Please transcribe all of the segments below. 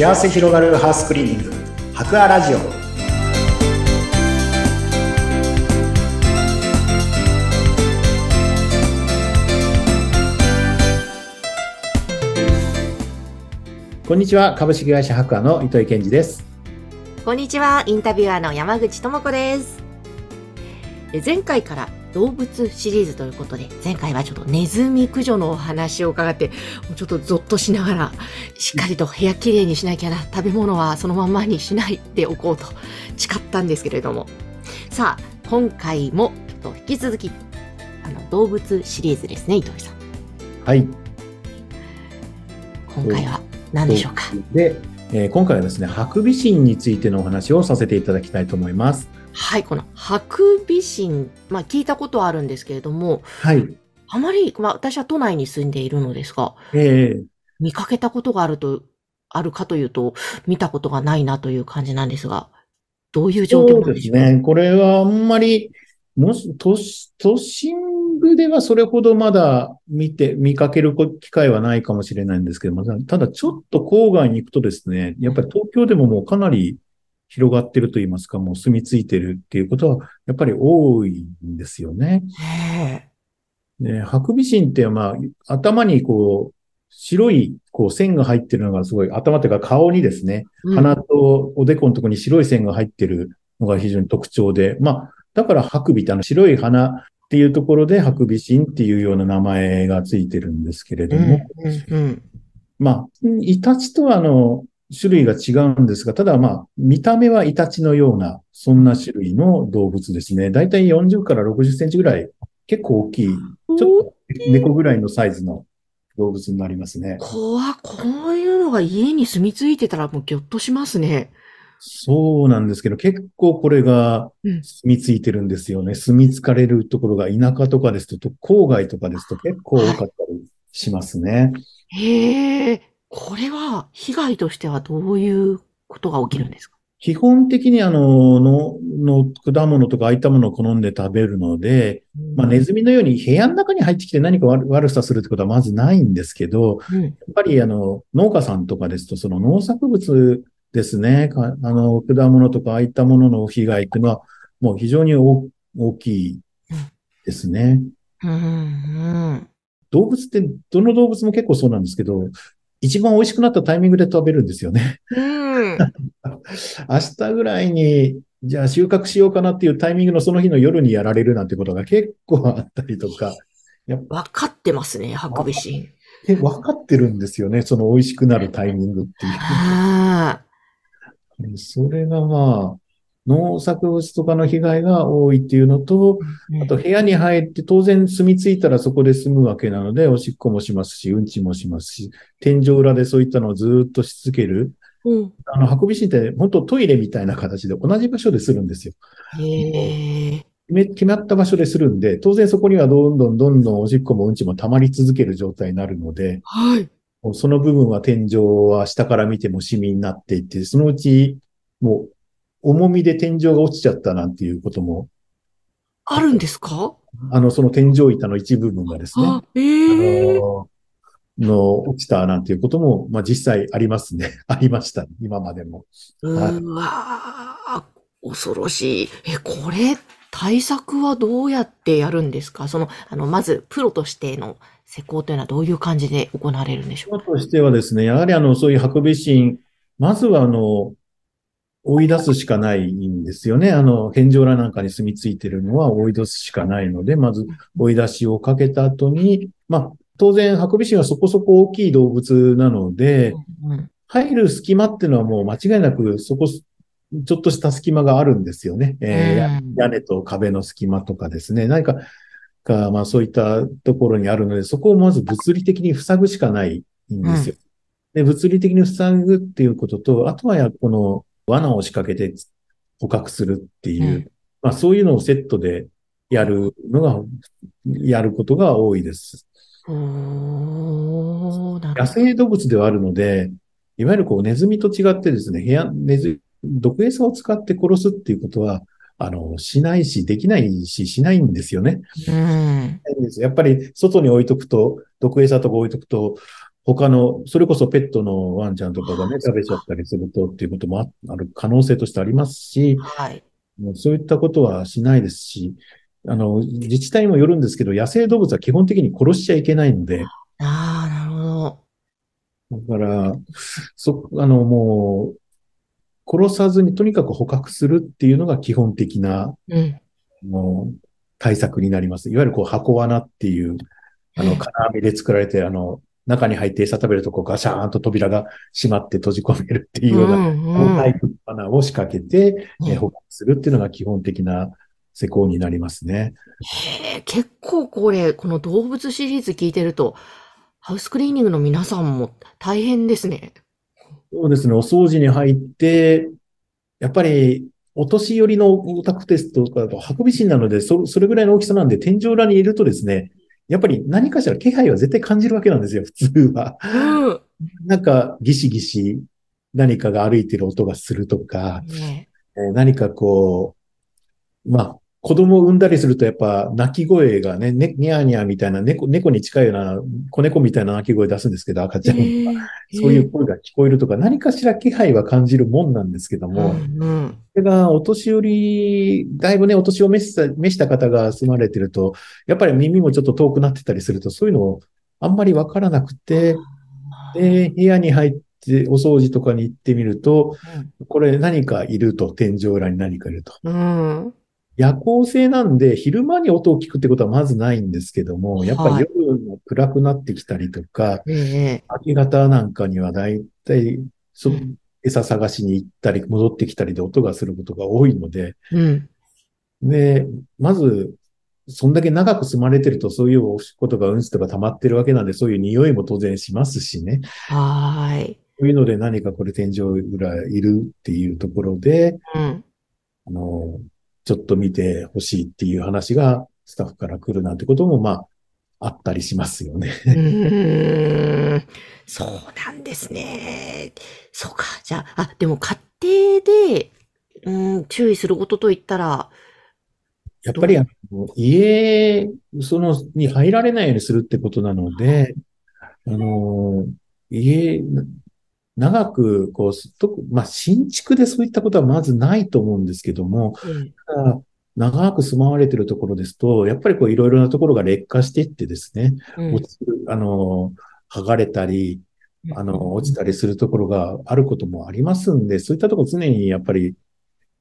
幸せ広がるハウスクリーニング博愛ラジオ。こんにちは、株式会社博愛の糸井健二です。こんにちは、インタビュアーの山口智子です。前回から動物シリーズということで、前回はちょっとネズミ駆除のお話を伺って、ちょっとゾッとしながら、しっかりと部屋きれいにしなきゃな、食べ物はそのままにしないでおこうと誓ったんですけれども、さあ今回もちょっと引き続き動物シリーズですね、伊藤さん。はい、今回は何でしょうか。で、今回はですね、ハクビシンについてのお話をさせていただきたいと思います。はい、このハクビシン、聞いたことはあるんですけれども、はい、あまり、私は都内に住んでいるのですが、見かけたことがあるかというと、見たことがないなという感じなんですが、どういう状況なんでしょうか。そうですね、これはあんまり、都心部ではそれほどまだ見かける機会はないかもしれないんですけども、ただちょっと郊外に行くとですね、やっぱり東京でももうかなり広がってると言いますか、もう住み着いてるっていうことは、やっぱり多いんですよね。で、ハクビシンって、頭にこう、白いこう線が入ってるのがすごい、頭というか顔にですね、鼻とおでこのところに白い線が入ってるのが非常に特徴で、だからハクビって白い鼻っていうところでハクビシンっていうような名前がついてるんですけれども、イタチとは種類が違うんですが、ただ見た目はイタチのような、そんな種類の動物ですね。だいたい40から60センチぐらい、結構大きい、ちょっと猫ぐらいのサイズの動物になりますね。こういうのが家に住み着いてたらもうギョッとしますね。そうなんですけど、結構これが住み着いてるんですよね。住み着かれるところが田舎とかですと、郊外とかですと結構多かったりしますね。へー。これは被害としてはどういうことが起きるんですか？基本的に果物とかああいったものを好んで食べるので、ネズミのように部屋の中に入ってきて何か悪さするってことはまずないんですけど、やっぱり農家さんとかですと、その農作物ですね、果物とかああいったものの被害っていうのはもう非常に大きいですね。動物ってどの動物も結構そうなんですけど、一番美味しくなったタイミングで食べるんですよね。明日ぐらいに、じゃあ収穫しようかなっていうタイミングのその日の夜にやられるなんてことが結構あったりとか。分かってますね、ハクビシン。分かってるんですよね、その美味しくなるタイミングっていう。それが農作物とかの被害が多いっていうのと、あと部屋に入って当然住み着いたらそこで住むわけなので、おしっこもしますし、うんちもしますし、天井裏でそういったのをずっとし続ける。ハクビシンって本当トイレみたいな形で同じ場所でするんですよ。決まった場所でするんで、当然そこにはどんどんおしっこもうんちも溜まり続ける状態になるので、その部分は天井は下から見てもシミになっていって、そのうちもう重みで天井が落ちちゃったなんていうことも。あるんですか？その天井板の一部分がですね。落ちたなんていうことも、実際ありますね。ありました、ね。今までも。恐ろしい。これ、対策はどうやってやるんですか？まず、プロとしての施工というのはどういう感じで行われるんでしょうか？プロとしてはですね、やはりそういうハクビシン、まずは追い出すしかないんですよね。天井裏なんかに住み着いてるのは追い出すしかないので、まず追い出しをかけた後に、当然、ハクビシンはそこそこ大きい動物なので、入る隙間っていうのはもう間違いなく、そこ、ちょっとした隙間があるんですよね。屋根と壁の隙間とかですね。何か、そういったところにあるので、そこをまず物理的に塞ぐしかないんですよ。で、物理的に塞ぐっていうことと、あとは罠を仕掛けて捕獲するっていう、そういうのをセットでやることが多いです。野生動物ではあるので、いわゆるネズミと違ってですね、毒餌を使って殺すっていうことは、しないし、できないし、しないんですよね。やっぱり、外に置いとくと、毒餌とか置いとくと、他の、それこそペットのワンちゃんとかがね、食べちゃったりするとっていうこともある可能性としてありますし、はい、そういったことはしないですし、自治体もよるんですけど、野生動物は基本的に殺しちゃいけないので、だから、もう、殺さずにとにかく捕獲するっていうのが基本的な、対策になります。いわゆる箱罠っていう、金網で作られて、中に入って餌食べるとガシャーンと扉が閉まって閉じ込めるっていうような、タイプの罠を仕掛けて、捕獲するっていうのが基本的な施工になりますね。結構この動物シリーズ聞いてると、ハウスクリーニングの皆さんも大変ですね。そうですね。お掃除に入って、やっぱりお年寄りのお宅ですとか、ハクビシンなので、それぐらいの大きさなんで、天井裏にいるとですね、やっぱり何かしら気配は絶対感じるわけなんですよ、普通は。なんか、ギシギシ何かが歩いてる音がするとか、何か子供を産んだりするとやっぱ泣き声がね、ニャーニャーみたいな猫に近いような子猫みたいな鳴き声出すんですけど、赤ちゃんとか、そういう声が聞こえるとか、何かしら気配は感じるもんなんですけども、それがお年寄り、だいぶね、お年を召した方が住まれてると、やっぱり耳もちょっと遠くなってたりすると、そういうのをあんまりわからなくて、で、部屋に入ってお掃除とかに行ってみると、これ何かいると、天井裏に何かいると。夜行性なんで、昼間に音を聞くってことはまずないんですけども、やっぱり夜も暗くなってきたりとか、明け方なんかにはだいたい餌探しに行ったり戻ってきたりで音がすることが多いので、で、まず、そんだけ長く住まれてると、そういうおしっことかうんちとか溜まってるわけなんで、そういう匂いも当然しますしね。そういうので何か天井裏いるっていうところで、ちょっと見てほしいっていう話がスタッフから来るなんてことも、あったりしますよね。そうなんですね。そうか。じゃあ、でも家庭で、注意することといったら、やっぱり家、に入られないようにするってことなので、家、長く、新築でそういったことはまずないと思うんですけども、長く住まわれているところですと、やっぱりいろいろなところが劣化していってですね、剥がれたり、落ちたりするところがあることもありますんで、そういったところ常にやっぱり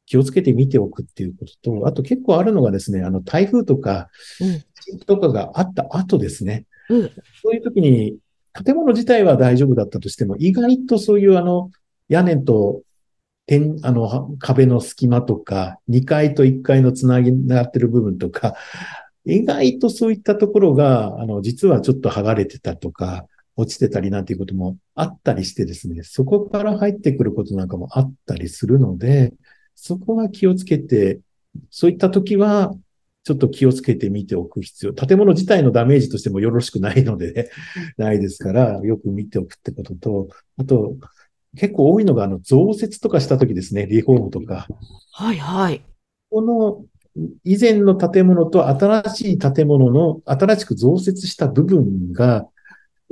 気をつけて見ておくっていうことと、あと結構あるのがですね、台風とか、地震とかがあった後ですね、そういう時に、建物自体は大丈夫だったとしても、意外とそういう屋根と壁の隙間とか、2階と1階のつながってる部分とか、意外とそういったところが、実はちょっと剥がれてたとか、落ちてたりなんていうこともあったりしてですね、そこから入ってくることなんかもあったりするので、そこは気をつけて、そういった時は、ちょっと気をつけて見ておく必要。建物自体のダメージとしてもよろしくないので、ね、ないですから、よく見ておくってことと、あと、結構多いのが、増設とかしたときですね、リフォームとか。この、以前の建物と新しい建物の、新しく増設した部分が、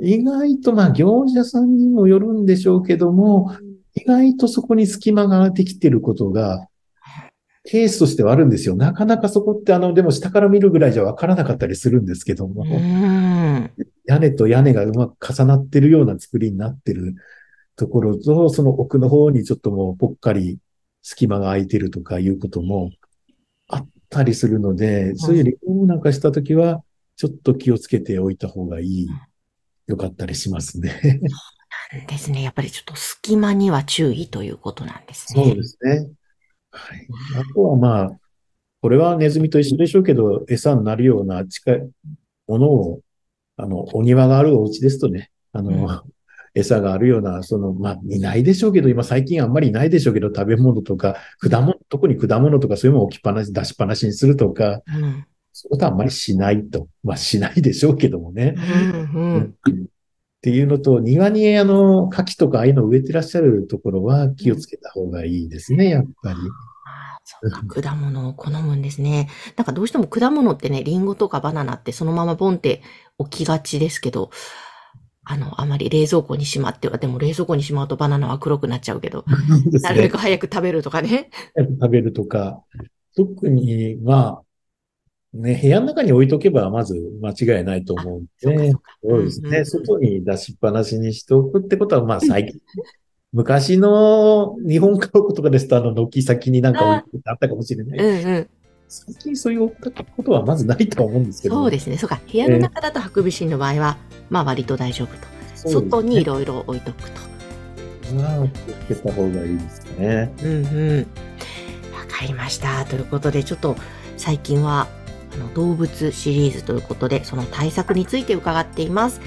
意外と、業者さんにもよるんでしょうけども、意外とそこに隙間ができていることが、ケースとしてはあるんですよ。なかなかそこってでも下から見るぐらいじゃわからなかったりするんですけども、屋根と屋根がうまく重なってるような作りになってるところと、その奥の方にちょっともうぽっかり隙間が空いてるとかいうこともあったりするので、そういうリフォームなんかしたときは、ちょっと気をつけておいた方がよかったりしますね。そうなんですね。やっぱりちょっと隙間には注意ということなんですね。そうですね。あとはこれはネズミと一緒でしょうけど、餌になるような近いものを、お庭があるお家ですとね、餌があるような、いないでしょうけど、今最近あんまりいないでしょうけど、食べ物とか、特に果物とかそういうのを置きっぱなし、出しっぱなしにするとか、そういうことはあんまりしないと。しないでしょうけどもね。っていうのと、庭に柿とかああいうのを植えてらっしゃるところは気をつけた方がいいですね、やっぱり。そうか、果物を好むんですね。なんかどうしても果物ってね、リンゴとかバナナってそのままボンって置きがちですけど、あまり冷蔵庫にしまっては、でも冷蔵庫にしまうとバナナは黒くなっちゃうけど、ね、なるべく早く食べるとかね。早く食べるとか、特に、まあ、ね、部屋の中に置いとけばまず間違いないと思うんで、そうですね、うんうん。外に出しっぱなしにしておくってことは、まあ最近、昔の日本家屋とかですと、軒先になんか置いてあったかもしれない。うんうん、最近そういうことはまずないと思うんですけど、ね。そうですね。そうか。部屋の中だとハクビシンの場合は、まあ割と大丈夫と。ね、外にいろいろ置いとくと。まあ、気をつけた方がいいですかね。うんうん。わかりました。ということで、ちょっと最近は動物シリーズということで、その対策について伺っています。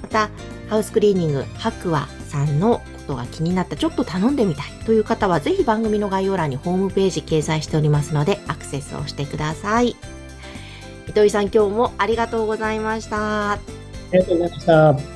また、ハウスクリーニング、ハクワさんのことが気になった、ちょっと頼んでみたいという方は、ぜひ番組の概要欄にホームページ掲載しておりますので、アクセスをしてください。糸井さん、今日もありがとうございました。ありがとうございました。